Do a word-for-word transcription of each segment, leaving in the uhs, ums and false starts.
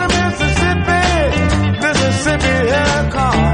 going to Mississippi, Mississippi, here I come.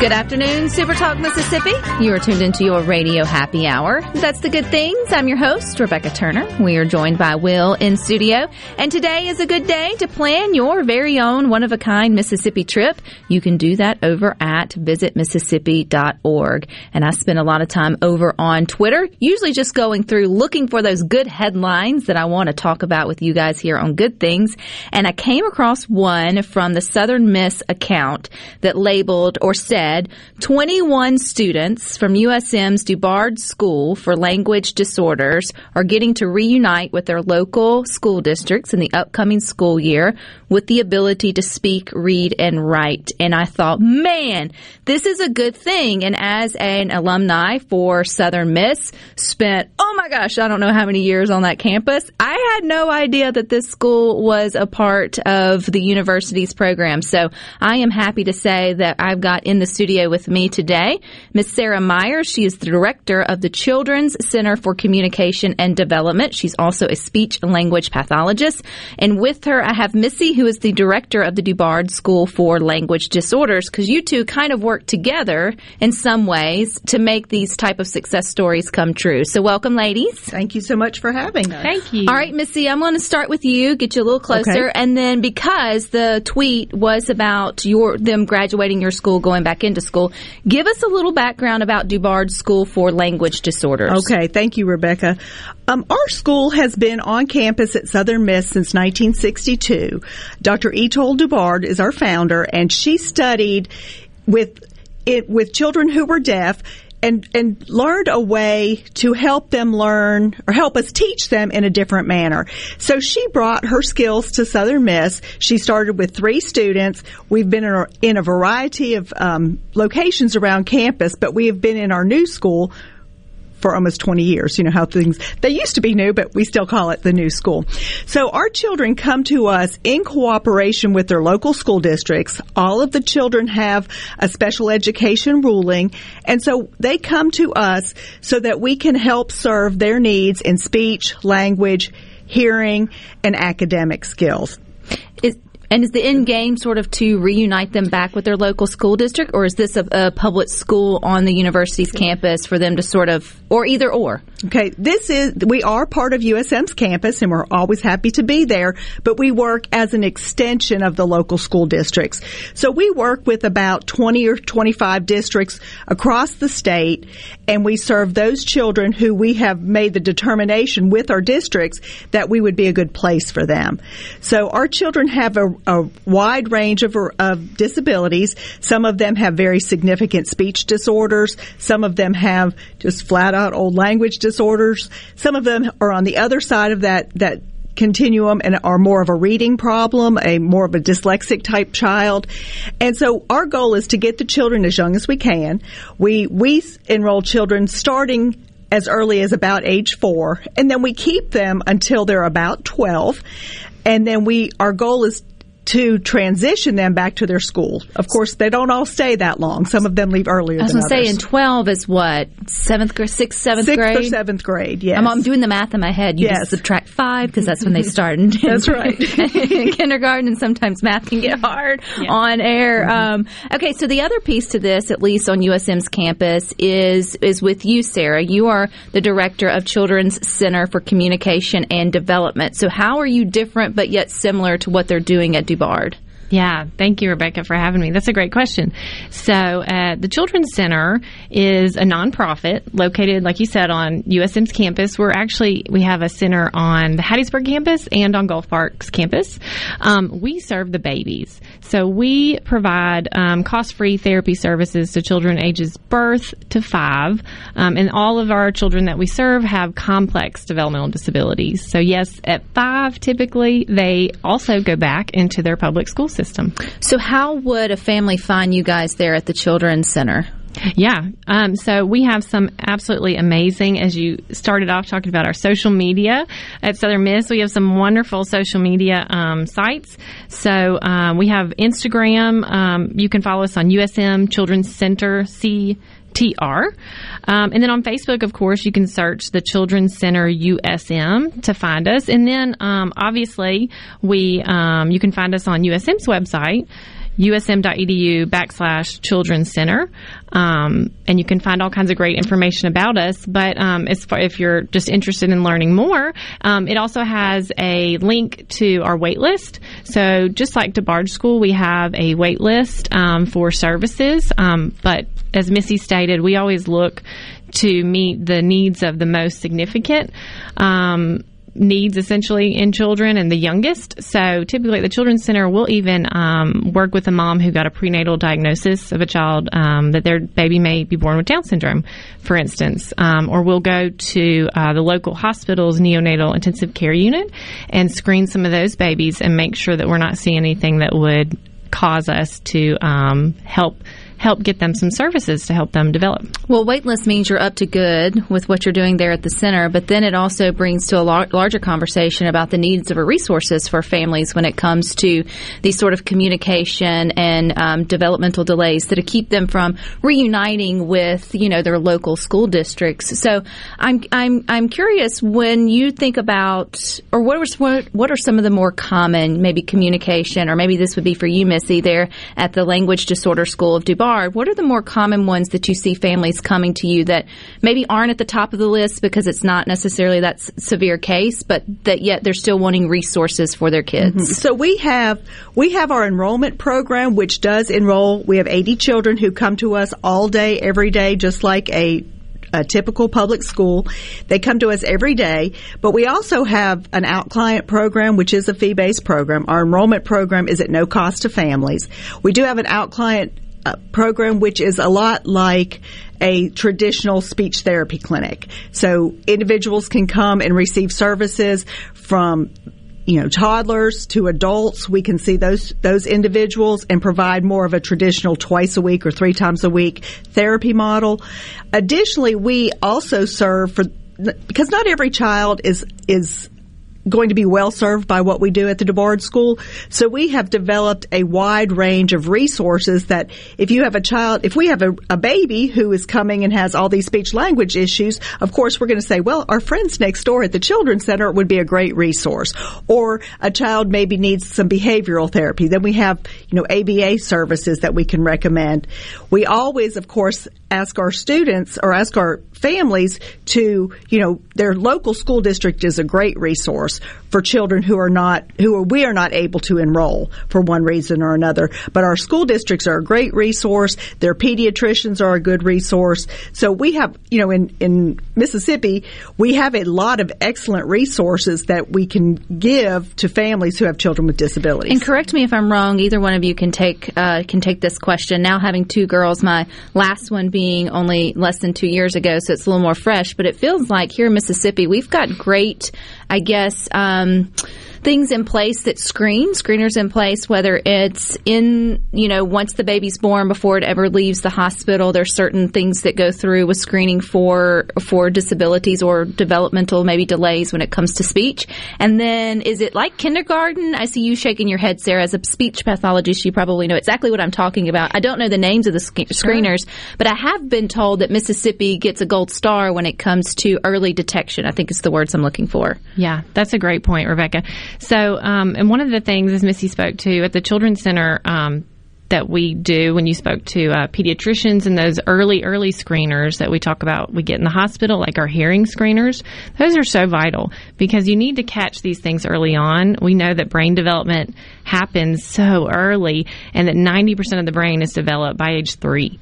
Good afternoon, Super Talk Mississippi. You are tuned into your Radio Happy Hour. That's the Good Things. I'm your host, Rebecca Turner. We are joined by Will in studio. And today is a good day to plan your very own one-of-a-kind Mississippi trip. You can do that over at visit mississippi dot org. And I spend a lot of time over on Twitter, usually just going through looking for those good headlines that I want to talk about with you guys here on Good Things. And I came across one from the Southern Miss account that labeled or said, twenty-one students from U S M's Dubard School for Language Disorders are getting to reunite with their local school districts in the upcoming school year with the ability to speak, read, and write. And I thought, man, this is a good thing. And as an alumni for Southern Miss, spent, oh my gosh, I don't know how many years on that campus, I had no idea that this school was a part of the university's program. So I am happy to say that I've got in the studio Studio with me today, Miss Sarah Myers. She is the director of the Children's Center for Communication and Development. She's also a speech and language pathologist. And with her, I have Missy, who is the director of the Dubard School for Language Disorders, because you two kind of work together in some ways to make these type of success stories come true. So welcome, ladies. Thank you so much for having us. Thank you. All right, Missy, I'm going to start with you, get you a little closer. Okay. And then because the tweet was about your them graduating your school, going back in to school. Give us a little background about Dubard School for Language Disorders. Okay, thank you, Rebecca. Um, our school has been on campus at Southern Miss since nineteen sixty-two. Doctor Etoile DuBard is our founder, and she studied with it with children who were deaf and and learned a way to help them learn or help us teach them in a different manner. So she brought her skills to Southern Miss. She started with three students. We've been in a, in a variety of um, locations around campus, but we have been in our new school for almost twenty years. You know how things, they used to be new, but we still call it the new school. So our children come to us in cooperation with their local school districts. All of the children have a special education ruling, and so they come to us so that we can help serve their needs in speech, language, hearing, and academic skills. Is- And is the end game sort of to reunite them back with their local school district, or is this a, a public school on the university's campus for them to sort of, or either or? Okay, this is, we are part of U S M's campus, and we're always happy to be there, but we work as an extension of the local school districts. So we work with about twenty or twenty-five districts across the state, and we serve those children who we have made the determination with our districts that we would be a good place for them. So our children have a a wide range of, of disabilities. Some of them have very significant speech disorders. Some of them have just flat-out old language disorders. Some of them are on the other side of that, that continuum and are more of a reading problem, a more of a dyslexic type child. And so our goal is to get the children as young as we can. We, we enroll children starting as early as about age four, and then we keep them until they're about twelve. And then we, our goal is to transition them back to their school. Of course, they don't all stay that long. Some of them leave earlier than others. I was going to say, in twelve is what? Seventh grade, sixth, seventh grade? Sixth or seventh grade, yes. I'm, I'm doing the math in my head. You yes. just subtract five because that's when they start. In, that's right. in kindergarten, and sometimes math can get hard yeah. on air. Mm-hmm. Um, okay, so the other piece to this, at least on U S M's campus, is is with you, Sarah. You are the director of Children's Center for Communication and Development. So how are you different but yet similar to what they're doing at Dubard? Yeah, thank you, Rebecca, for having me. That's a great question. So uh, the Children's Center is a nonprofit located, like you said, on U S M's campus. We're actually, we have a center on the Hattiesburg campus and on Gulf Park's campus. Um, we serve the babies. So we provide um, cost-free therapy services to children ages birth to five. Um, and all of our children that we serve have complex developmental disabilities. So yes, at five, typically, they also go back into their public school system. System. So how would a family find you guys there at the Children's Center? Yeah. Um, so we have some absolutely amazing, as you started off talking about our social media at Southern Miss, we have some wonderful social media um, sites. So um, we have Instagram. Um, you can follow us on U S M Children's Center C. T R. Um, and then on Facebook, of course, you can search the Children's Center U S M to find us. And then, um, obviously, we um, you can find us on U S M's website, usm.edu backslash Children's Center. Um, and you can find all kinds of great information about us. But um, as far, if you're just interested in learning more, um, it also has a link to our wait list. So just like Dubard School, we have a wait list um, for services. Um, but as Missy stated, we always look to meet the needs of the most significant um, needs, essentially, in children and the youngest. So typically at the Children's Center, we'll even um, work with a mom who got a prenatal diagnosis of a child um, that their baby may be born with Down syndrome, for instance. Um, or we'll go to uh, the local hospital's neonatal intensive care unit and screen some of those babies and make sure that we're not seeing anything that would cause us to um, help help get them some services to help them develop. Well, waitlist means you're up to good with what you're doing there at the center, but then it also brings to a lar- larger conversation about the needs of resources for families when it comes to these sort of communication and um, developmental delays that keep them from reuniting with, you know, their local school districts. So I'm I'm I'm curious, when you think about, or what are, what are some of the more common maybe communication, or maybe this would be for you, Missy, there at the Language Disorder School of Dubard. What are the more common ones that you see families coming to you that maybe aren't at the top of the list because it's not necessarily that s- severe case, but that yet they're still wanting resources for their kids? Mm-hmm. So we have we have our enrollment program, which does enroll. We have eighty children who come to us all day, every day, just like a a typical public school. They come to us every day, but we also have an out-client program, which is a fee-based program. Our enrollment program is at no cost to families. We do have an out-client Uh, program, which is a lot like a traditional speech therapy clinic. So individuals can come and receive services from, you know, toddlers to adults. We can see those those individuals and provide more of a traditional twice a week or three times a week therapy model. Additionally, we also serve for, because not every child is is going to be well served by what we do at the Dubard School. So we have developed a wide range of resources that if you have a child, if we have a, a baby who is coming and has all these speech language issues, of course we're going to say, well, our friends next door at the Children's Center would be a great resource. Or a child maybe needs some behavioral therapy. Then we have, you know, A B A services that we can recommend. We always, of course, ask our students or ask our families to, you know, their local school district is a great resource for children who are not, who are, we are not able to enroll for one reason or another. But our school districts are a great resource. Their pediatricians are a good resource. So we have, you know, in, in Mississippi, we have a lot of excellent resources that we can give to families who have children with disabilities. And correct me if I'm wrong, either one of you can take, uh, can take this question. Now having two girls, my last one being only less than two years ago, so it's a little more fresh, but it feels like here in Mississippi, we've got great, I guess, Um, things in place that screen, screeners in place, whether it's in, you know, once the baby's born, before it ever leaves the hospital, there's certain things that go through with screening for for disabilities or developmental maybe delays when it comes to speech. And then is it like kindergarten? I see you shaking your head, Sarah. As a speech pathologist, you probably know exactly what I'm talking about. I don't know the names of the sc- screeners, sure. But I have been told that Mississippi gets a gold star when it comes to early detection. I think it's the words I'm looking for. Yeah, that's a great point, Rebecca. So, um, and one of the things, as Missy spoke to, at the Children's Center, um, that we do when you spoke to uh, pediatricians and those early, early screeners that we talk about we get in the hospital, like our hearing screeners, those are so vital because you need to catch these things early on. We know that brain development happens so early and that ninety percent of the brain is developed by age three.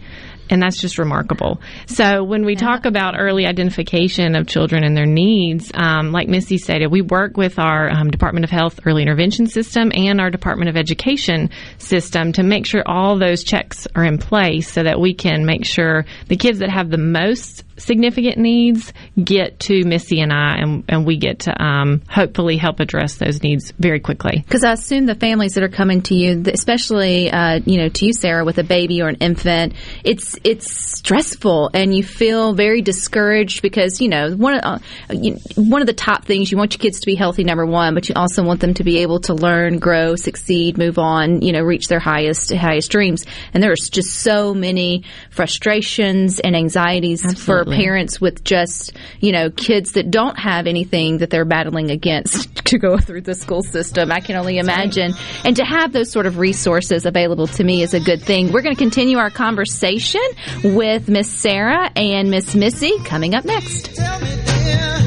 And that's just remarkable. So when we yeah. talk about early identification of children and their needs, um, like Missy stated, we work with our um, Department of Health Early Intervention System and our Department of Education system to make sure all those checks are in place so that we can make sure the kids that have the most significant needs get to Missy and I, and, and we get to um, hopefully help address those needs very quickly. Because I assume the families that are coming to you, especially uh, you know, to you, Sarah, with a baby or an infant, it's it's stressful, and you feel very discouraged because you know one of, uh, you, one of the top things you want your kids to be healthy, number one, but you also want them to be able to learn, grow, succeed, move on, you know, reach their highest highest dreams. And there's just so many frustrations and anxieties Absolutely. For parents with just, you know, kids that don't have anything that they're battling against to go through the school system. I can only imagine. And to have those sort of resources available to me is a good thing. We're going to continue our conversation with Miss Sarah and Miss Missy coming up next. Tell me, dear.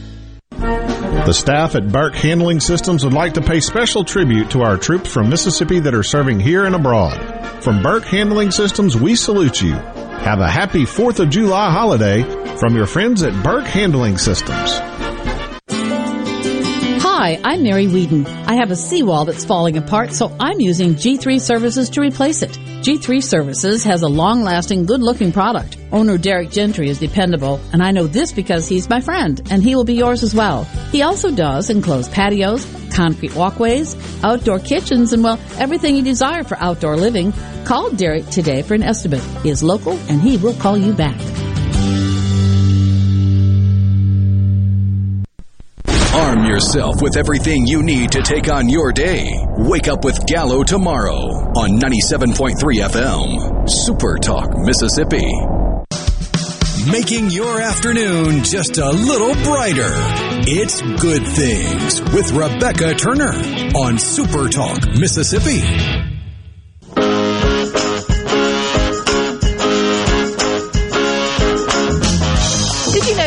The staff at Burke Handling Systems would like to pay special tribute to our troops from Mississippi that are serving here and abroad. From Burke Handling Systems, we salute you. Have a happy fourth of July holiday from your friends at Burke Handling Systems. Hi, I'm Mary Whedon. I have a seawall that's falling apart, so I'm using G three Services to replace it. G three Services has a long-lasting, good-looking product. Owner Derek Gentry is dependable, and I know this because he's my friend, and he will be yours as well. He also does enclosed patios, concrete walkways, outdoor kitchens, and, well, everything you desire for outdoor living. Call Derek today for an estimate. He is local, and he will call you back. Arm yourself with everything you need to take on your day. Wake up with Gallo tomorrow on ninety-seven point three F M, Super Talk Mississippi. Making your afternoon just a little brighter. It's Good Things with Rebecca Turner on Super Talk Mississippi.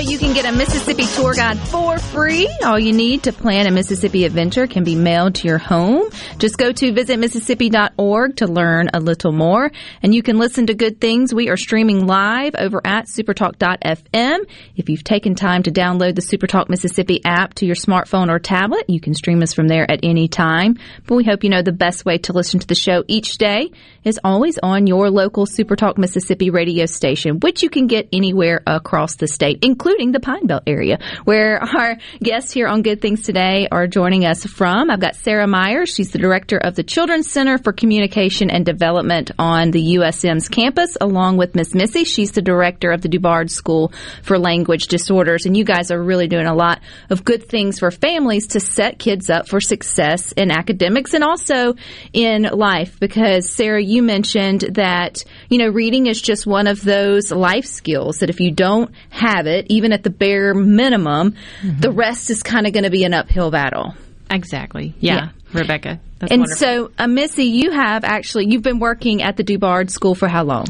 You can get a Mississippi tour guide for free. All you need to plan a Mississippi adventure can be mailed to your home. Just go to visit mississippi dot org to learn a little more. And you can listen to Good Things. We are streaming live over at supertalk dot f m. If you've taken time to download the Supertalk Mississippi app to your smartphone or tablet, you can stream us from there at any time. But we hope you know the best way to listen to the show each day is always on your local Supertalk Mississippi radio station, which you can get anywhere across the state, including including the Pine Belt area, where our guests here on Good Things today are joining us from. I've got Sarah Myers. She's the director of the Children's Center for Communication and Development on the U S M's campus, along with Miss Missy. She's the director of the Dubard School for Language Disorders. And you guys are really doing a lot of good things for families to set kids up for success in academics and also in life. Because, Sarah, you mentioned that, you know, reading is just one of those life skills that if you don't have it, even at the bare minimum, mm-hmm. the rest is kind of going to be an uphill battle. Exactly. Yeah, yeah. Rebecca. That's and wonderful. So, uh, Missy, you have actually, you've been working at the Dubard School for how long?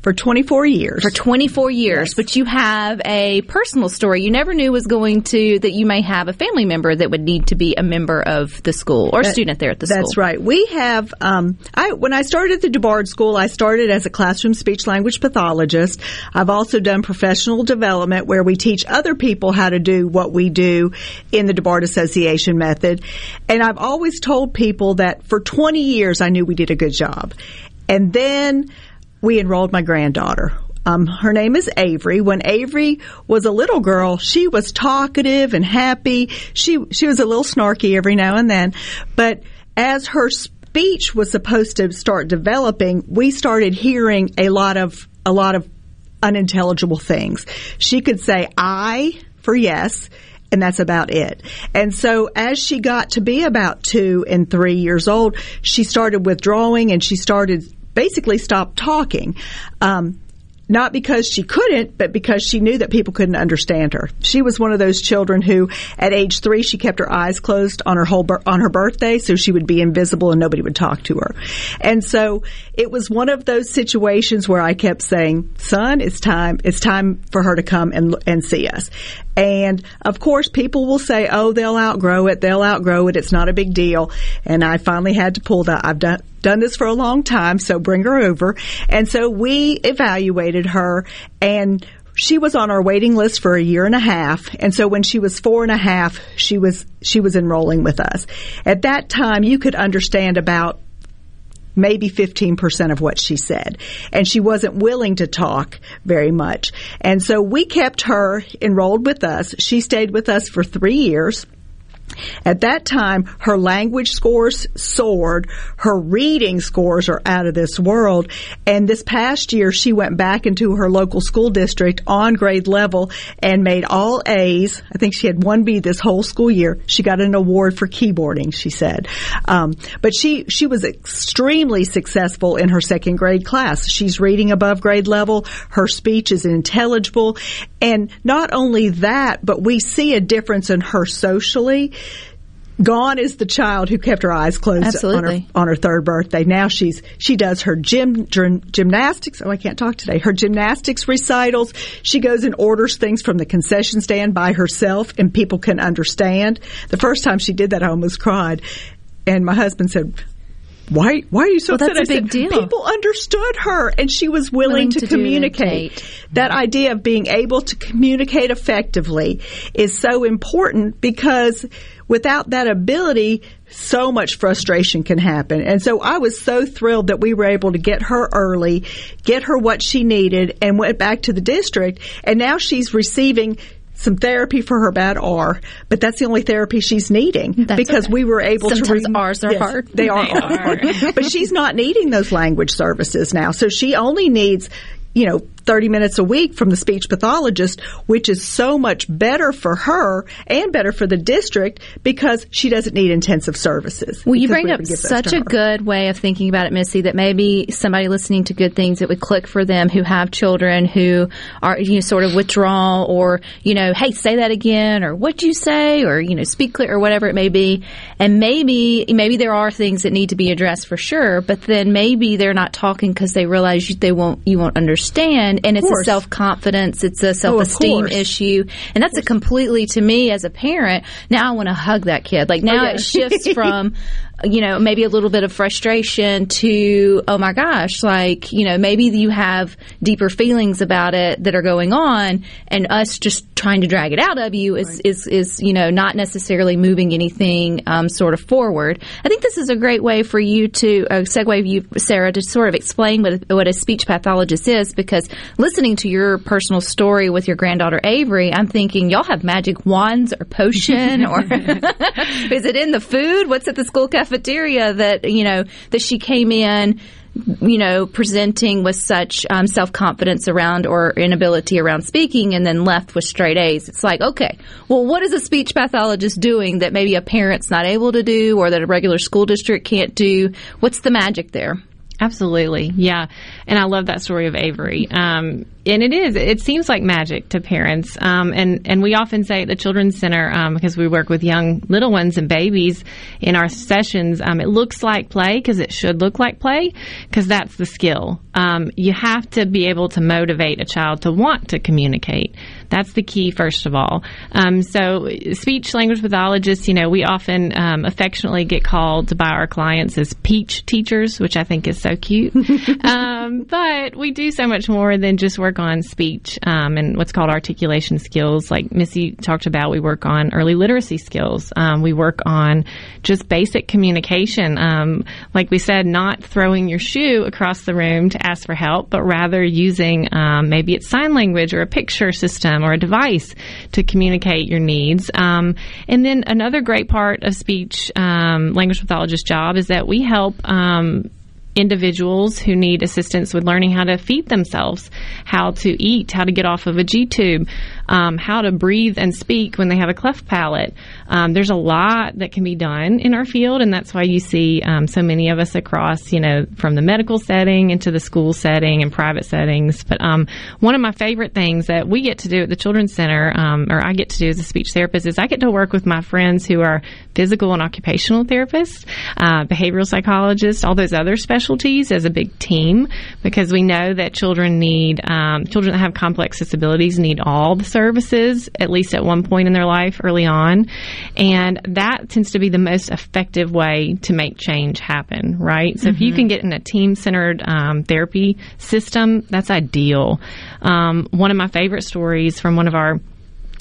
For twenty-four years. For twenty-four years. Yes. But you have a personal story you never knew was going to, that you may have a family member that would need to be a member of the school or a student there at the that's school. That's right. We have, um, I, when I started at the Dubard School, I started as a classroom speech language pathologist. I've also done professional development where we teach other people how to do what we do in the DuBard Association method. And I've always told people that for twenty years I knew we did a good job. And then we enrolled my granddaughter. Um, her name is Avery. When Avery was a little girl, she was talkative and happy. She she was a little snarky every now and then. But as her speech was supposed to start developing, we started hearing a lot of a lot of unintelligible things. She could say I for yes, and that's about it. And so as she got to be about two and three years old, she started withdrawing and she started basically stopped talking, um, not because she couldn't, but because she knew that people couldn't understand her. She was one of those children who, at age three, she kept her eyes closed on her whole on her birthday, so she would be invisible and nobody would talk to her. And so it was one of those situations where I kept saying, "Son, it's time. It's time for her to come and and see us." And, of course, people will say, oh, they'll outgrow it, they'll outgrow it, it's not a big deal. And I finally had to pull that. I've done done this for a long time, so bring her over. And so we evaluated her, and she was on our waiting list for a year and a half. And so when she was four and a half, she was she was enrolling with us. At that time, you could understand about maybe fifteen percent of what she said. And she wasn't willing to talk very much. And so we kept her enrolled with us. She stayed with us for three years. At that time, her language scores soared. Her reading scores are out of this world. And this past year, she went back into her local school district on grade level and made all A's. I think she had one B this whole school year. She got an award for keyboarding, she said. Um, but she, she was extremely successful in her second grade class. She's reading above grade level. Her speech is intelligible. And not only that, but we see a difference in her socially. Gone is the child who kept her eyes closed Absolutely. on her, on her third birthday. Now she's she does her gym, gym, gymnastics. Oh, I can't talk today. Her gymnastics recitals. She goes and orders things from the concession stand by herself, and people can understand. The first time she did that, I almost cried, and my husband said, why why are you so well, upset? That's a I big said, deal. People understood her, and she was willing, willing to, to communicate. That idea of being able to communicate effectively is so important, because without that ability, so much frustration can happen. And so I was so thrilled that we were able to get her early, get her what she needed, and went back to the district. And now she's receiving some therapy for her bad R, but that's the only therapy she's needning, that's because okay. we were able Sometimes to... Sometimes re- R's are yes, hard. They are, they hard. are. But she's not needing those language services now. So she only needs, you know, thirty minutes a week from the speech pathologist, which is so much better for her and better for the district, because she doesn't need intensive services. Well, you bring up such a good way of thinking about it, Missy, that maybe somebody listening to Good Things, it would click for them who have children who are, you know, sort of withdrawal, or, you know, hey, say that again, or what'd you say, or, you know, speak clear, or whatever it may be. And maybe, maybe there are things that need to be addressed for sure, but then maybe they're not talking because they realize they won't, you won't understand. And it's a self-confidence, it's a self-esteem oh, issue. And that's a completely, to me as a parent, now I want to hug that kid. Like now oh, yeah. it shifts from, you know, maybe a little bit of frustration to, oh my gosh, like, you know, maybe you have deeper feelings about it that are going on, and us just trying to drag it out of you is, right. is, is, you know, not necessarily moving anything um, sort of forward. I think this is a great way for you to, uh, segue you, Sarah, to sort of explain what a, what a speech pathologist is, because listening to your personal story with your granddaughter Avery, I'm thinking y'all have magic wands or potion or is it in the food? What's at the school cafeteria that, you know, that she came in, you know, presenting with such um, self-confidence around, or inability around speaking, and then left with straight A's. It's like, okay, well, what is a speech pathologist doing that maybe a parent's not able to do, or that a regular school district can't do? What's the magic there? Absolutely. Yeah. And I love that story of Avery. Um, and it is, it seems like magic to parents. Um, and, and we often say at the Children's Center, um, because we work with young little ones and babies in our sessions, um, it looks like play because it should look like play, because that's the skill. Um, you have to be able to motivate a child to want to communicate. That's the key, first of all. Um, so speech language pathologists, you know, we often um, affectionately get called by our clients as peach teachers, which I think is so cute. um, but we do so much more than just work on speech um, and what's called articulation skills. Like Missy talked about, we work on early literacy skills. Um, we work on just basic communication. Um, like we said, not throwing your shoe across the room to ask for help, but rather using um, maybe it's sign language or a picture system or a device to communicate your needs. Um, and then another great part of speech um, language pathologist's job is that we help um, individuals who need assistance with learning how to feed themselves, how to eat, how to get off of a G-tube, um, how to breathe and speak when they have a cleft palate. Um, there's a lot that can be done in our field, and that's why you see um, so many of us across, you know, from the medical setting into the school setting and private settings. But um, one of my favorite things that we get to do at the Children's Center, um, or I get to do as a speech therapist, is I get to work with my friends who are physical and occupational therapists, uh, behavioral psychologists, all those other specialists. As a big team, because we know that children need um, children that have complex disabilities need all the services at least at one point in their life early on, and that tends to be the most effective way to make change happen, right? So mm-hmm. if you can get in a team-centered um, therapy system, that's ideal. Um, one of my favorite stories from one of our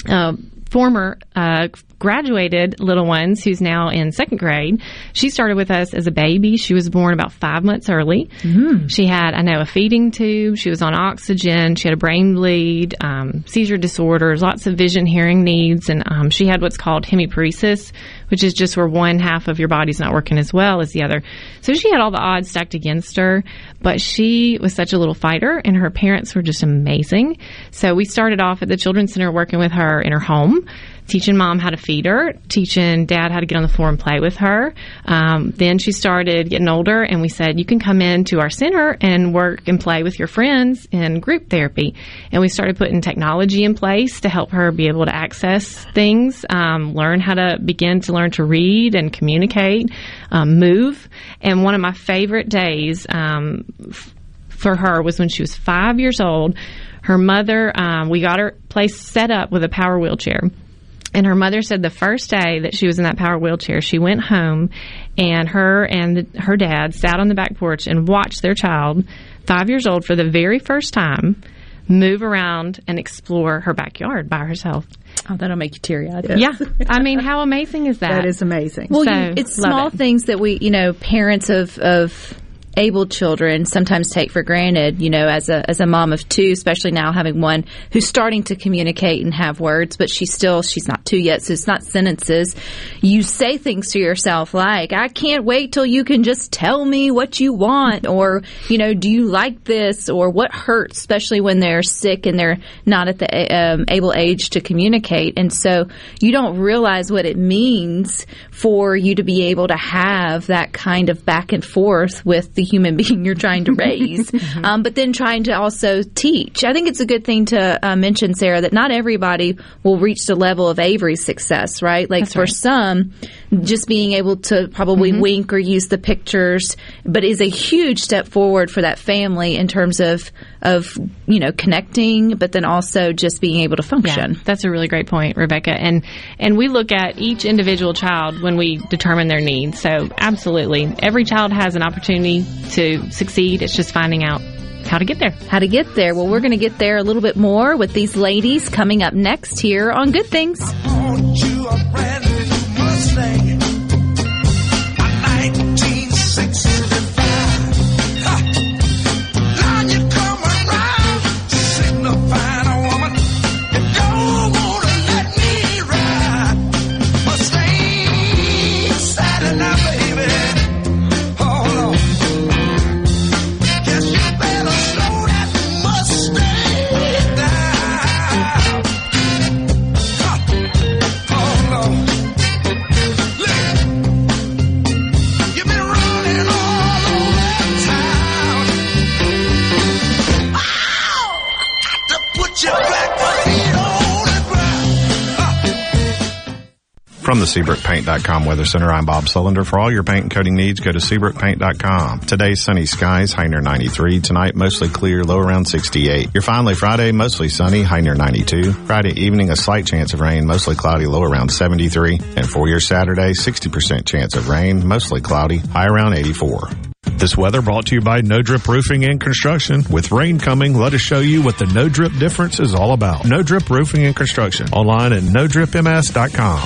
uh, former uh, graduated little ones who's now in second grade. She started with us as a baby. She was born about five months early. Mm-hmm. She had, I know, a feeding tube. She was on oxygen. She had a brain bleed, um, seizure disorders, lots of vision, hearing needs. And um, she had what's called hemiparesis, which is just where one half of your body's not working as well as the other. So she had all the odds stacked against her, but she was such a little fighter, and her parents were just amazing. So we started off at the Children's Center working with her in her home, teaching mom how to feed her, teaching dad how to get on the floor and play with her. Um, then she started getting older, and we said, you can come in to our center and work and play with your friends in group therapy. And we started putting technology in place to help her be able to access things, um, learn how to begin to learn to read and communicate, um, move. And one of my favorite days um, f- for her was when she was five years old. Her mother, um, we got her place set up with a power wheelchair. And her mother said the first day that she was in that power wheelchair, she went home, and her and the, her dad sat on the back porch and watched their child, five years old, for the very first time, move around and explore her backyard by herself. Oh, that'll make you teary-eyed. Yes. Yeah. I mean, how amazing is that? That is amazing. Well, so, you, it's small it. things that we, you know, parents of, of able children sometimes take for granted, you know, as a as a mom of two, especially now having one who's starting to communicate and have words, but she's still, she's not two yet, so it's not sentences. You say things to yourself like, I can't wait till you can just tell me what you want, or, you know, do you like this, or what hurts, especially when they're sick and they're not at the um, able age to communicate. And so you don't realize what it means for you to be able to have that kind of back and forth with the human being you're trying to raise, mm-hmm. um, but then trying to also teach. I think it's a good thing to uh, mention, Sarah, that not everybody will reach the level of Avery's success, right? Like That's for right. some, just being able to probably mm-hmm. wink or use the pictures, but is a huge step forward for that family in terms of, of you know, connecting, but then also just being able to function. Yeah, that's a really great point, Rebecca. And, and we look at each individual child when we determine their needs. So absolutely, every child has an opportunity to succeed. It's just finding out how to get there. How to get there. Well, we're going to get there a little bit more with these ladies coming up next here on Good Things. I want you a brand new Mustang. From the Seabrook Paint dot com Weather Center, I'm Bob Sullender. For all your paint and coating needs, go to Seabrook Paint dot com. Today, sunny skies, high near ninety-three. Tonight, mostly clear, low around sixty-eight. Your finally Friday, mostly sunny, high near ninety-two. Friday evening, a slight chance of rain, mostly cloudy, low around seventy-three. And for your Saturday, sixty percent chance of rain, mostly cloudy, high around eighty-four. This weather brought to you by No Drip Roofing and Construction. With rain coming, let us show you what the No Drip difference is all about. No Drip Roofing and Construction, online at no drip m s dot com.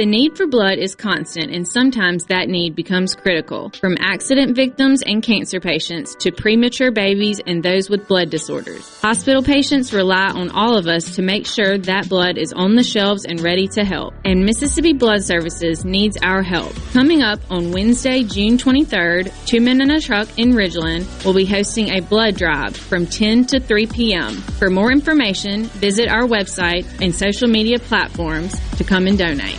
The need for blood is constant, and sometimes that need becomes critical. From accident victims and cancer patients to premature babies and those with blood disorders, hospital patients rely on all of us to make sure that blood is on the shelves and ready to help. And Mississippi Blood Services needs our help. Coming up on Wednesday, June twenty-third, Two Men in a Truck in Ridgeland will be hosting a blood drive from ten to three p.m. For more information, visit our website and social media platforms to come and donate.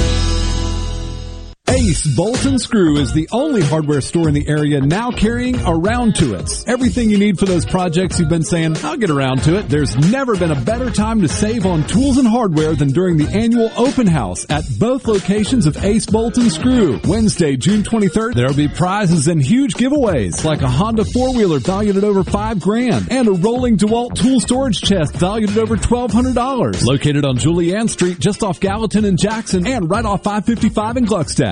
Ace Bolt and Screw is the only hardware store in the area now carrying Around to It. Everything you need for those projects you've been saying, I'll get around to it. There's never been a better time to save on tools and hardware than during the annual open house at both locations of Ace Bolt and Screw. Wednesday, June twenty-third, there'll be prizes and huge giveaways like a Honda four-wheeler valued at over five grand and a rolling DeWalt tool storage chest valued at over twelve hundred dollars. Located on Julianne Street, just off Gallatin and Jackson, and right off five fifty-five in Gluckstadt.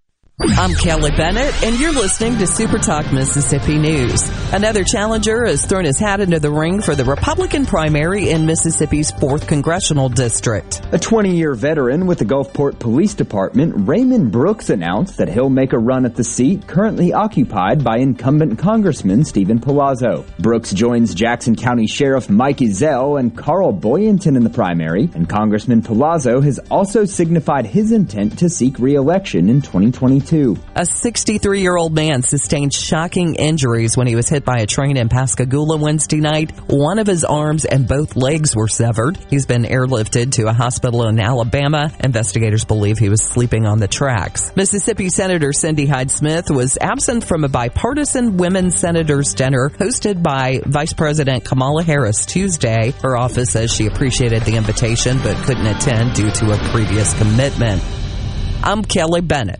I'm Kelly Bennett, and you're listening to Super Talk Mississippi News. Another challenger has thrown his hat into the ring for the Republican primary in Mississippi's fourth Congressional District. A twenty-year veteran with the Gulfport Police Department, Raymond Brooks, announced that he'll make a run at the seat currently occupied by incumbent Congressman Stephen Palazzo. Brooks joins Jackson County Sheriff Mike Ezell and Carl Boyanton in the primary, and Congressman Palazzo has also signified his intent to seek re-election in twenty twenty-two. A sixty-three-year-old man sustained shocking injuries when he was hit by a train in Pascagoula Wednesday night. One of his arms and both legs were severed. He's been airlifted to a hospital in Alabama. Investigators believe he was sleeping on the tracks. Mississippi Senator Cindy Hyde-Smith was absent from a bipartisan women senators dinner hosted by Vice President Kamala Harris Tuesday. Her office says she appreciated the invitation but couldn't attend due to a previous commitment. I'm Kelly Bennett.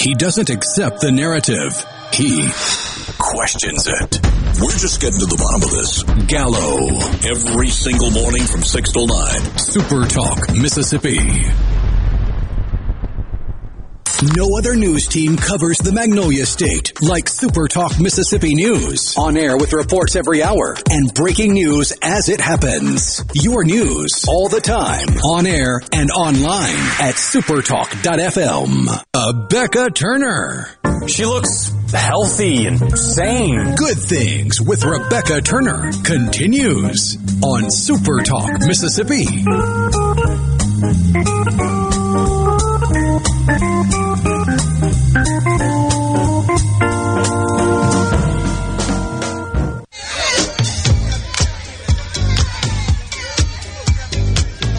He doesn't accept the narrative. He questions it. We're just getting to the bottom of this. Gallo. Every single morning from six till nine. Super Talk Mississippi. No other news team covers the Magnolia State like Super Talk Mississippi News. On air with reports every hour and breaking news as it happens. Your news all the time. On air and online at super talk dot f m. Rebecca Turner. She looks healthy and sane. Good Things with Rebecca Turner continues on Super Talk Mississippi.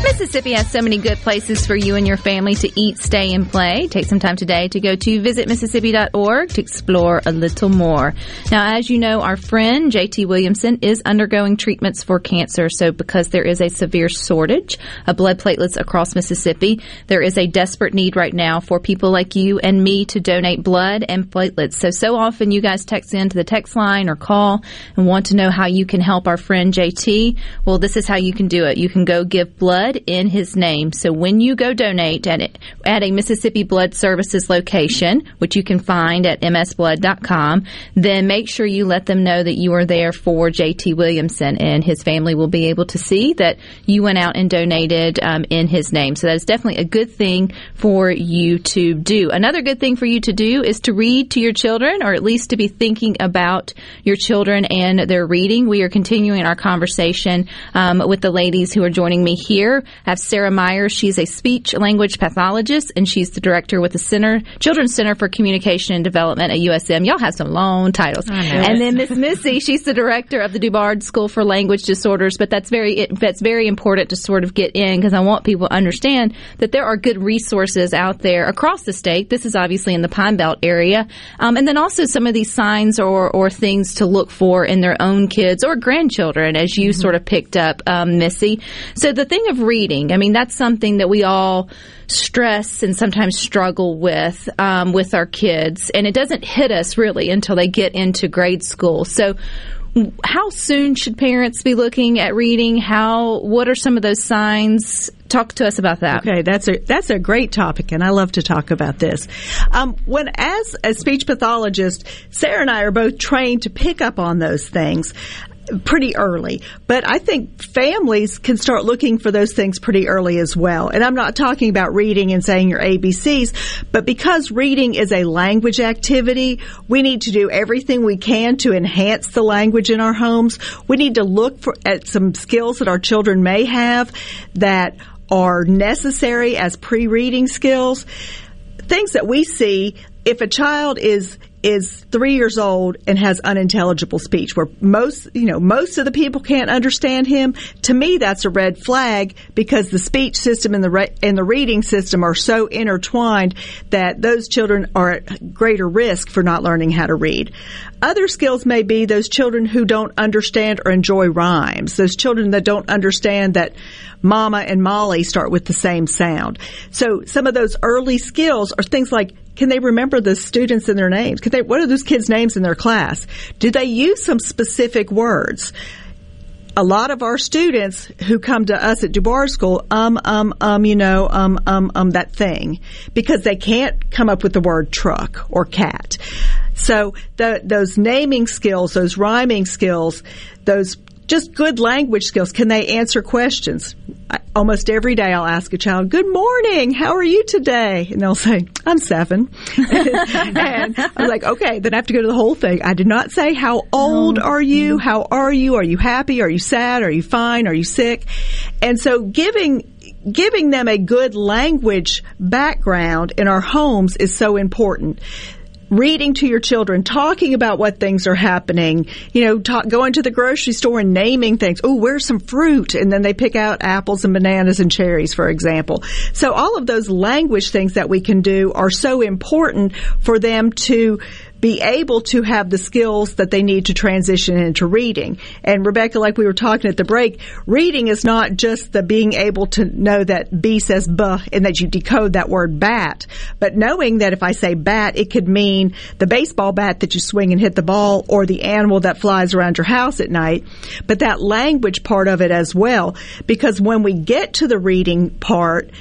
Mississippi has so many good places for you and your family to eat, stay, and play. Take some time today to go to visit mississippi dot org to explore a little more. Now, as you know, our friend J T Williamson is undergoing treatments for cancer. So because there is a severe shortage of blood platelets across Mississippi, there is a desperate need right now for people like you and me to donate blood and platelets. So, so often you guys text into the text line or call and want to know how you can help our friend J T. Well, this is how you can do it. You can go give blood in his name. So when you go donate at it, at a Mississippi Blood Services location, which you can find at m s blood dot com, then make sure you let them know that you are there for J T Williamson, and his family will be able to see that you went out and donated um, in his name. So that is definitely a good thing for you to do. Another good thing for you to do is to read to your children, or at least to be thinking about your children and their reading. We are continuing our conversation um, with the ladies who are joining me here. I've Sarah Myers. She's a speech language pathologist, and she's the director with the Center Children's Center for Communication and Development at U S M. Y'all have some long titles. And then Miss Missy, she's the director of the Dubard School for Language Disorders. But that's very it, that's very important to sort of get in, because I want people to understand that there are good resources out there across the state. This is obviously in the Pine Belt area, um, and then also some of these signs or or things to look for in their own kids or grandchildren, as you mm-hmm. sort of picked up, um, Missy. So the thing of reading, I mean, that's something that we all stress and sometimes struggle with um, with our kids, and it doesn't hit us really until they get into grade school. So how soon should parents be looking at reading? How? What are some of those signs? Talk to us about that. Okay, that's a that's a great topic, and I love to talk about this. Um, when as a speech pathologist, Sarah and I are both trained to pick up on those things pretty early, but I think families can start looking for those things pretty early as well. And I'm not talking about reading and saying your A B Cs, but because reading is a language activity, we need to do everything we can to enhance the language in our homes. We need to look for, at some skills that our children may have that are necessary as pre-reading skills. Things that we see, if a child is is three years old and has unintelligible speech, where most, you know, most of the people can't understand him, to me that's a red flag, because the speech system and the re- and the reading system are so intertwined that those children are at greater risk for not learning how to read. Other skills may be those children who don't understand or enjoy rhymes, those children that don't understand that mama and Molly start with the same sound. So some of those early skills are things like, can they remember the students and their names? Can they, what are those kids' names in their class? Do they use some specific words? A lot of our students who come to us at Dubard School, um, um, um, you know, um, um, um, that thing, because they can't come up with the word truck or cat. So the, those naming skills, those rhyming skills, those just good language skills. Can they answer questions? I, almost every day I'll ask a child, good morning, how are you today? And they'll say, I'm seven. And I'm like, okay, then I have to go to the whole thing. I did not say, how old no. are you? How are you? Are you happy? Are you sad? Are you fine? Are you sick? And so giving giving them a good language background in our homes is so important. Reading to your children, talking about what things are happening, you know, talk, going to the grocery store and naming things. Oh, where's some fruit? And then they pick out apples and bananas and cherries, for example. So all of those language things that we can do are so important for them to be able to have the skills that they need to transition into reading. And Rebecca, like we were talking at the break, reading is not just the being able to know that B says buh and that you decode that word bat, but knowing that if I say bat, it could mean the baseball bat that you swing and hit the ball, or the animal that flies around your house at night, but that language part of it as well. Because when we get to the reading part,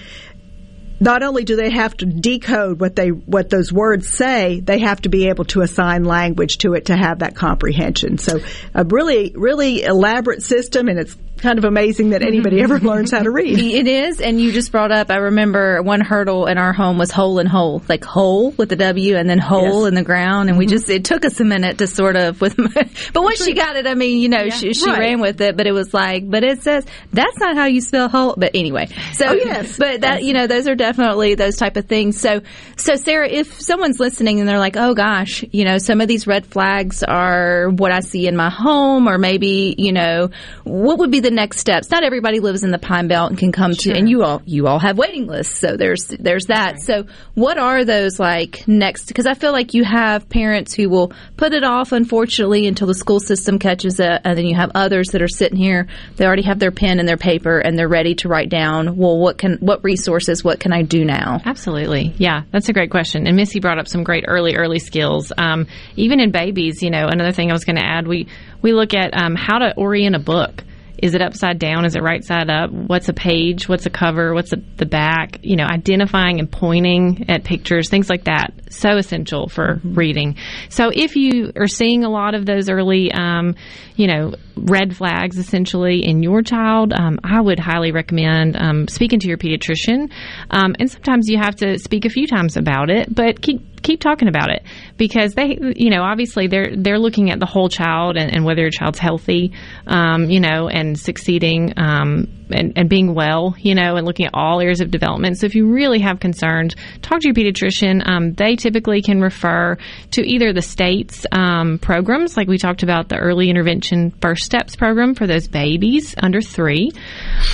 not only do they have to decode what they what those words say, they have to be able to assign language to it to have that comprehension. So a really, really elaborate system, and it's kind of amazing that anybody ever learns how to read. It is, and you just brought up, I remember one hurdle in our home was hole and hole, like hole with the W and then hole yes. in the ground, and we just, it took us a minute to sort of, with, but once she got it, I mean, you know, yeah. she, she right. ran with it, but it was like, but it says, that's not how you spell hole, but anyway. So, oh, yes. But that, you know, those are definitely those type of things. So, so Sarah, if someone's listening and they're like, oh gosh, you know, some of these red flags are what I see in my home, or maybe, you know, what would be the next steps? Not everybody lives in the Pine Belt and can come sure. to, and you all you all have waiting lists, so there's there's that. Right. So what are those like next? Because I feel like you have parents who will put it off, unfortunately, until the school system catches it, and then you have others that are sitting here. They already have their pen and their paper, and they're ready to write down. Well, what can what resources? What can I do now? Absolutely, yeah, that's a great question. And Missy brought up some great early early skills. Um, even in babies, you know, another thing I was going to add, we we look at um, how to orient a book. Is it upside down? Is it right side up? What's a page? What's a cover? What's a, the back? You know, identifying and pointing at pictures, things like that. So essential for mm-hmm. reading. So if you are seeing a lot of those early, um, you know, red flags essentially in your child, um, I would highly recommend um, speaking to your pediatrician. Um, and sometimes you have to speak a few times about it, but keep keep talking about it, because they, you know, obviously they're they're looking at the whole child and, and whether your child's healthy, um, you know, and succeeding um, and, and being well, you know, and looking at all areas of development. So if you really have concerns, talk to your pediatrician. Um, they typically can refer to either the state's um, programs, like we talked about the early intervention First Steps program for those babies under three.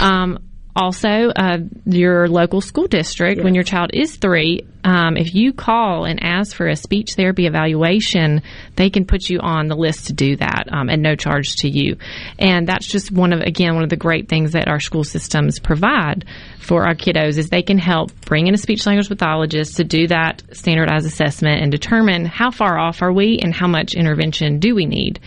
Um, Also, uh, your local school district, yes. When your child is three, um, if you call and ask for a speech therapy evaluation, they can put you on the list to do that um, at no charge to you. And that's just one of, again, one of the great things that our school systems provide for our kiddos is they can help bring in a speech-language pathologist to do that standardized assessment and determine how far off are we and how much intervention do we need.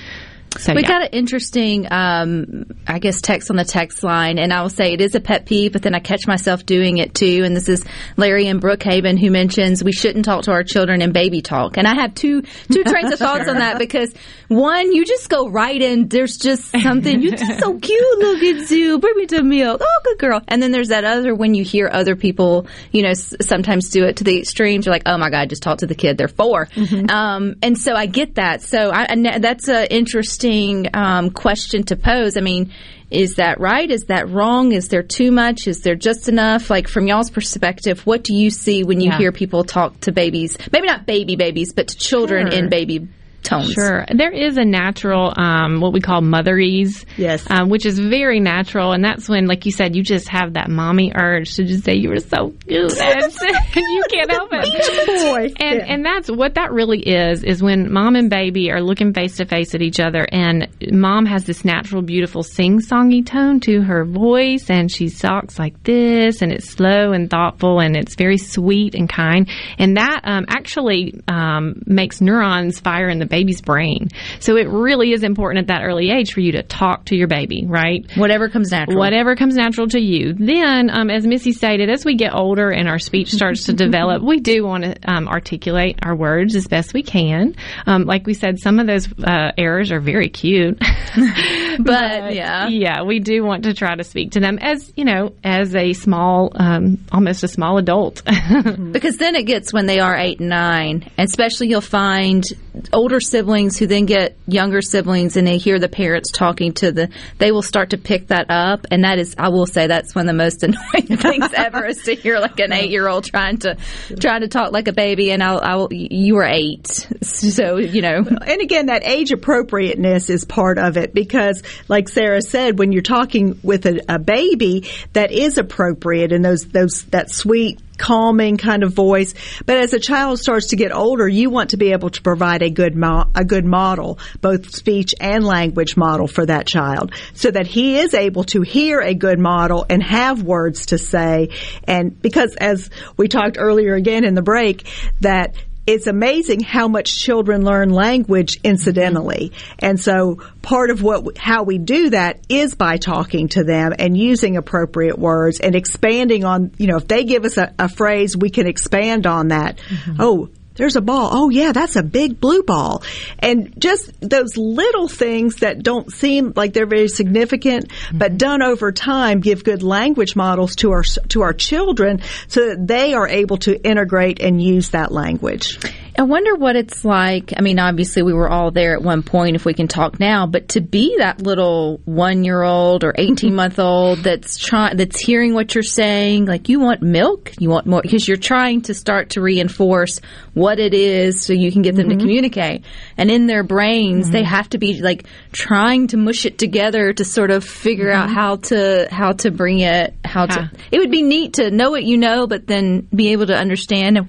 So, we yeah. got an interesting, um, I guess, text on the text line, and I will say it is a pet peeve, but then I catch myself doing it too. And this is Larry in Brookhaven who mentions we shouldn't talk to our children in baby talk. And I have two two trains of thoughts sure. on that, because one, you just go right in. There's just something. You're just so cute, little good zoo. Bring me some milk. Oh, good girl. And then there's that other when you hear other people, you know, s- sometimes do it to the extremes. You're like, oh my God, just talk to the kid. They're four. Mm-hmm. Um, and so I get that. So I, I, that's an interesting. Um, question to pose. I mean, is that right? Is that wrong? Is there too much? Is there just enough? Like, from y'all's perspective, what do you see when you yeah. hear people talk to babies? Maybe not baby babies, but to children sure. in baby tones. Sure. There is a natural, um, what we call motherese, yes. um, which is very natural. And that's when, like you said, you just have that mommy urge to just say, you were so cute. And you can't help it. And, yeah. and that's what that really is, is when mom and baby are looking face to face at each other. And mom has this natural, beautiful sing-songy tone to her voice. And she talks like this. And it's slow and thoughtful. And it's very sweet and kind. And that um, actually um, makes neurons fire in the baby's brain. So it really is important at that early age for you to talk to your baby, right? Whatever comes natural. Whatever comes natural to you. Then, um, as Missy stated, as we get older and our speech starts to develop, we do want to um, articulate our words as best we can. Um, like we said, some of those uh, errors are very cute. but, but, yeah. Yeah, we do want to try to speak to them as, you know, as a small, um, almost a small adult. Because then it gets when they are eight and nine. Especially you'll find older siblings who then get younger siblings and they hear the parents talking to the they will start to pick that up, and that is I will say that's one of the most annoying things ever is to hear like an eight-year-old trying to trying to talk like a baby. And I'll, I'll you were eight, so you know, and again, that age appropriateness is part of it, because like Sarah said, when you're talking with a, a baby, that is appropriate, and those those that sweet calming kind of voice. But as a child starts to get older, you want to be able to provide a good mo- a good model, both speech and language model for that child, so that he is able to hear a good model and have words to say. And because, as we talked earlier again in the break, that it's amazing how much children learn language incidentally. And so part of what how we do that is by talking to them and using appropriate words and expanding on, you know, if they give us a, a phrase, we can expand on that. Mm-hmm. Oh, there's a ball. Oh, yeah, that's a big blue ball. And just those little things that don't seem like they're very significant, mm-hmm. but done over time, give good language models to our to our children so that they are able to integrate and use that language. I wonder what it's like. I mean, obviously, we were all there at one point, if we can talk now, but to be that little one-year-old or eighteen-month-old that's try- that's hearing what you're saying, like, you want milk, you want more, because you're trying to start to reinforce what it is so you can get them mm-hmm. to communicate. And in their brains, mm-hmm. they have to be, like, trying to mush it together to sort of figure mm-hmm. out how to how to bring it, how huh. to. It would be neat to know what you know, but then be able to understand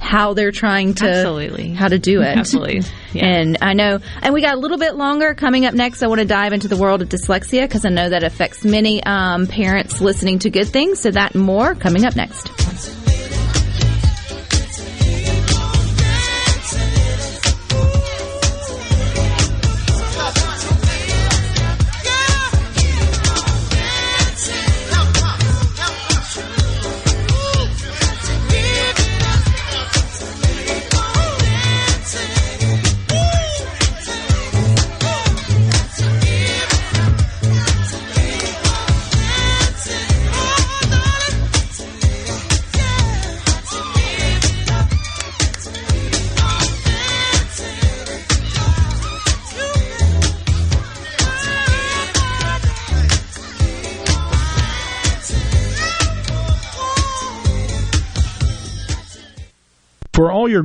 how they're trying to absolutely how to do it absolutely yeah. And I know, and we got a little bit longer coming up next. I want to dive into the world of dyslexia, because I know that affects many um, parents listening to Good Things. So that and more coming up next. For all your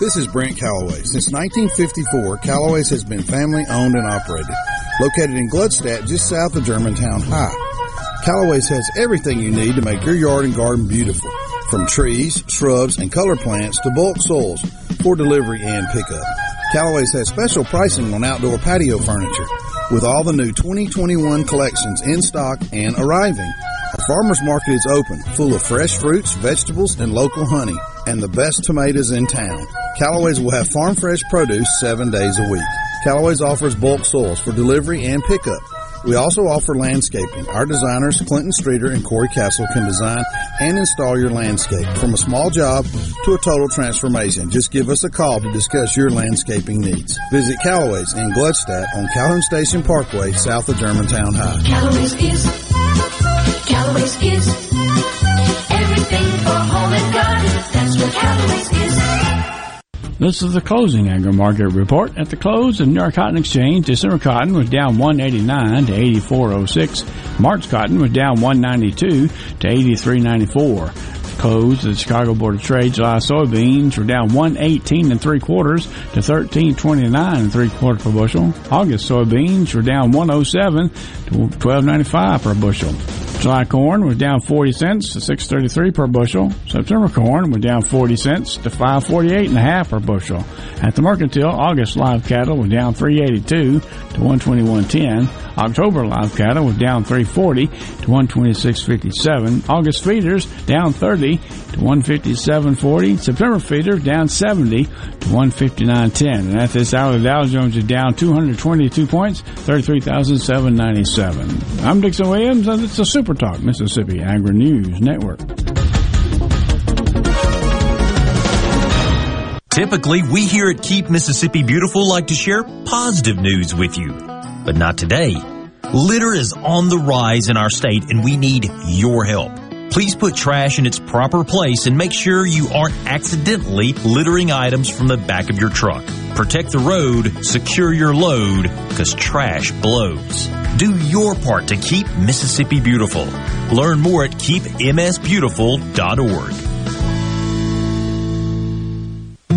This is Brent Calloway. Since nineteen fifty-four, Calloway's has been family owned and operated. Located in Gladstadt, just south of Germantown High, Calloway's has everything you need to make your yard and garden beautiful. From trees, shrubs, and color plants to bulk soils for delivery and pickup. Calloway's has special pricing on outdoor patio furniture with all the new twenty twenty-one collections in stock and arriving. Our farmer's market is open, full of fresh fruits, vegetables, and local honey, and the best tomatoes in town. Calloway's will have farm fresh produce seven days a week. Calloway's offers bulk soils for delivery and pickup. We also offer landscaping. Our designers, Clinton Streeter and Corey Castle, can design and install your landscape from a small job to a total transformation. Just give us a call to discuss your landscaping needs. Visit Calloway's in Gladstadt on Calhoun Station Parkway, south of Germantown High. Calloway's is, Calloway's is, everything for home and garden. That's what Calloway's is. This is the closing agri market report. At the close of the New York Cotton Exchange, December cotton was down one eighty-nine to eighty-four oh six. March cotton was down one ninety-two to eighty-three ninety-four. Close of the Chicago Board of Trade, July soybeans were down one eighteen and three quarters to thirteen twenty-nine and three quarters per bushel. August soybeans were down one oh seven to twelve ninety-five per bushel. July corn was down forty cents to six thirty-three per bushel. September corn was down forty cents to five forty-eight and a half per bushel. At the mercantile, August live cattle was down three eighty-two to one twenty-one ten. October live cattle was down three forty to one twenty-six fifty-seven. August feeders down thirty to one fifty-seven forty. September feeders down seventy to one fifty-nine ten. And at this hour, the Dow Jones is down two hundred twenty-two points, thirty-three thousand seven hundred ninety-seven. I'm Dixon Williams, and it's the Super Talk Mississippi Agri News Network. Typically, we here at Keep Mississippi Beautiful like to share positive news with you, but not today. Litter is on the rise in our state, and we need your help. Please put trash in its proper place and make sure you aren't accidentally littering items from the back of your truck. Protect the road, secure your load, because trash blows. Do your part to keep Mississippi beautiful. Learn more at keep m s beautiful dot org.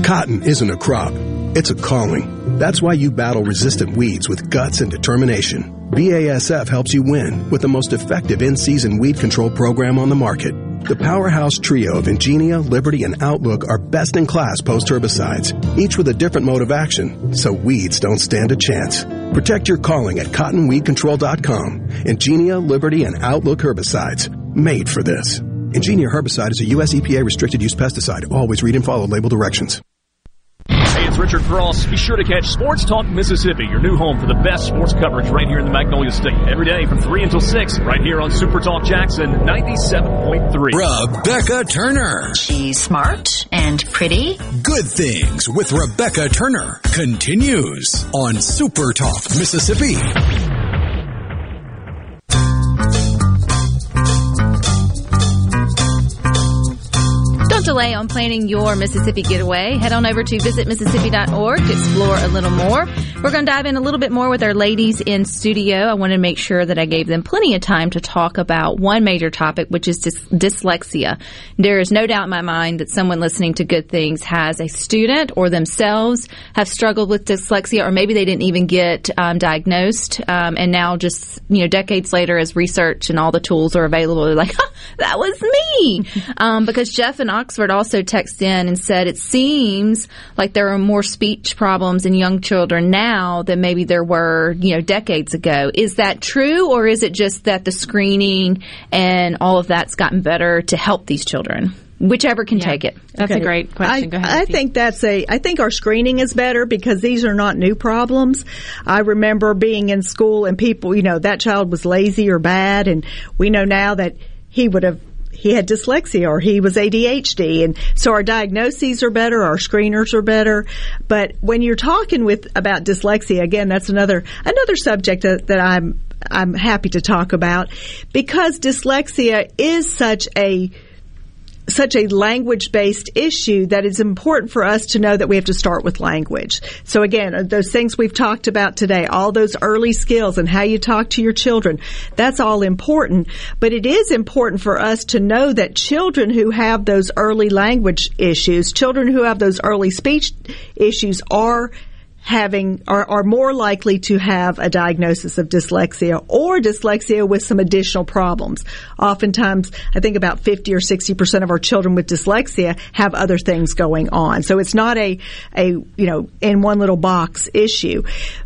Cotton isn't a crop, it's a calling. That's why you battle resistant weeds with guts and determination. B A S F helps you win with the most effective in-season weed control program on the market. The powerhouse trio of Ingenia, Liberty, and Outlook are best-in-class post-herbicides, each with a different mode of action, so weeds don't stand a chance. Protect your calling at cotton weed control dot com. Ingenia, Liberty, and Outlook herbicides, made for this. Ingenia herbicide is a U S E P A restricted-use pesticide. Always read and follow label directions. Hey, it's Richard Cross. Be sure to catch Sports Talk Mississippi, your new home for the best sports coverage right here in the Magnolia State. Every day from three until six, right here on Super Talk Jackson ninety-seven point three. Rebecca Turner. She's smart and pretty. Good Things with Rebecca Turner continues on Super Talk Mississippi. Delay on planning your Mississippi getaway. Head on over to visit mississippi dot org to explore a little more. We're going to dive in a little bit more with our ladies in studio. I wanted to make sure that I gave them plenty of time to talk about one major topic, which is dys- dyslexia. There is no doubt in my mind that someone listening to Good Things has a student or themselves have struggled with dyslexia, or maybe they didn't even get um, diagnosed. Um, and now just, you know, decades later, as research and all the tools are available, they're like, huh, that was me. Um, because Jeff in Oxford Robert also texted in and said, it seems like there are more speech problems in young children now than maybe there were, you know, decades ago. Is that true, or is it just that the screening and all of that's gotten better to help these children? Whichever can yeah. take it. That's okay. a great question. I, Go ahead. I think that's a. I think our screening is better because these are not new problems. I remember being in school and people, you know, that child was lazy or bad, and we know now that he would have. He had dyslexia or he was A D H D. And so our diagnoses are better, our screeners are better. But when you're talking with about dyslexia, again, that's another another subject that, that I'm I'm happy to talk about, because dyslexia is such a such a language-based issue that it's important for us to know that we have to start with language. So again, those things we've talked about today, all those early skills and how you talk to your children, that's all important. But it is important for us to know that children who have those early language issues, children who have those early speech issues are having are, are more likely to have a diagnosis of dyslexia or dyslexia with some additional problems. Oftentimes, I think about fifty or sixty percent of our children with dyslexia have other things going on. So it's not a, a, you know, in one little box issue.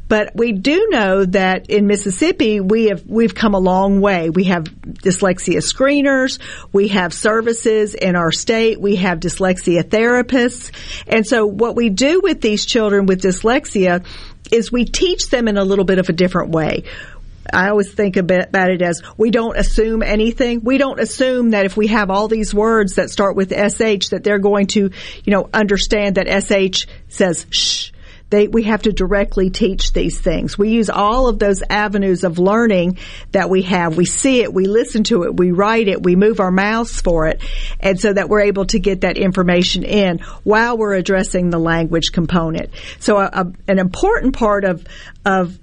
But we do know that in Mississippi, we have, we've come a long way. We have dyslexia screeners. We have services in our state. We have dyslexia therapists. And so what we do with these children with dyslexia is we teach them in a little bit of a different way. I always think about it as we don't assume anything. We don't assume that if we have all these words that start with S H that they're going to, you know, understand that S H says shh. They, we have to directly teach these things. We use all of those avenues of learning that we have. We see it, we listen to it, we write it, we move our mouths for it, and so that we're able to get that information in while we're addressing the language component. So a, a, an important part of of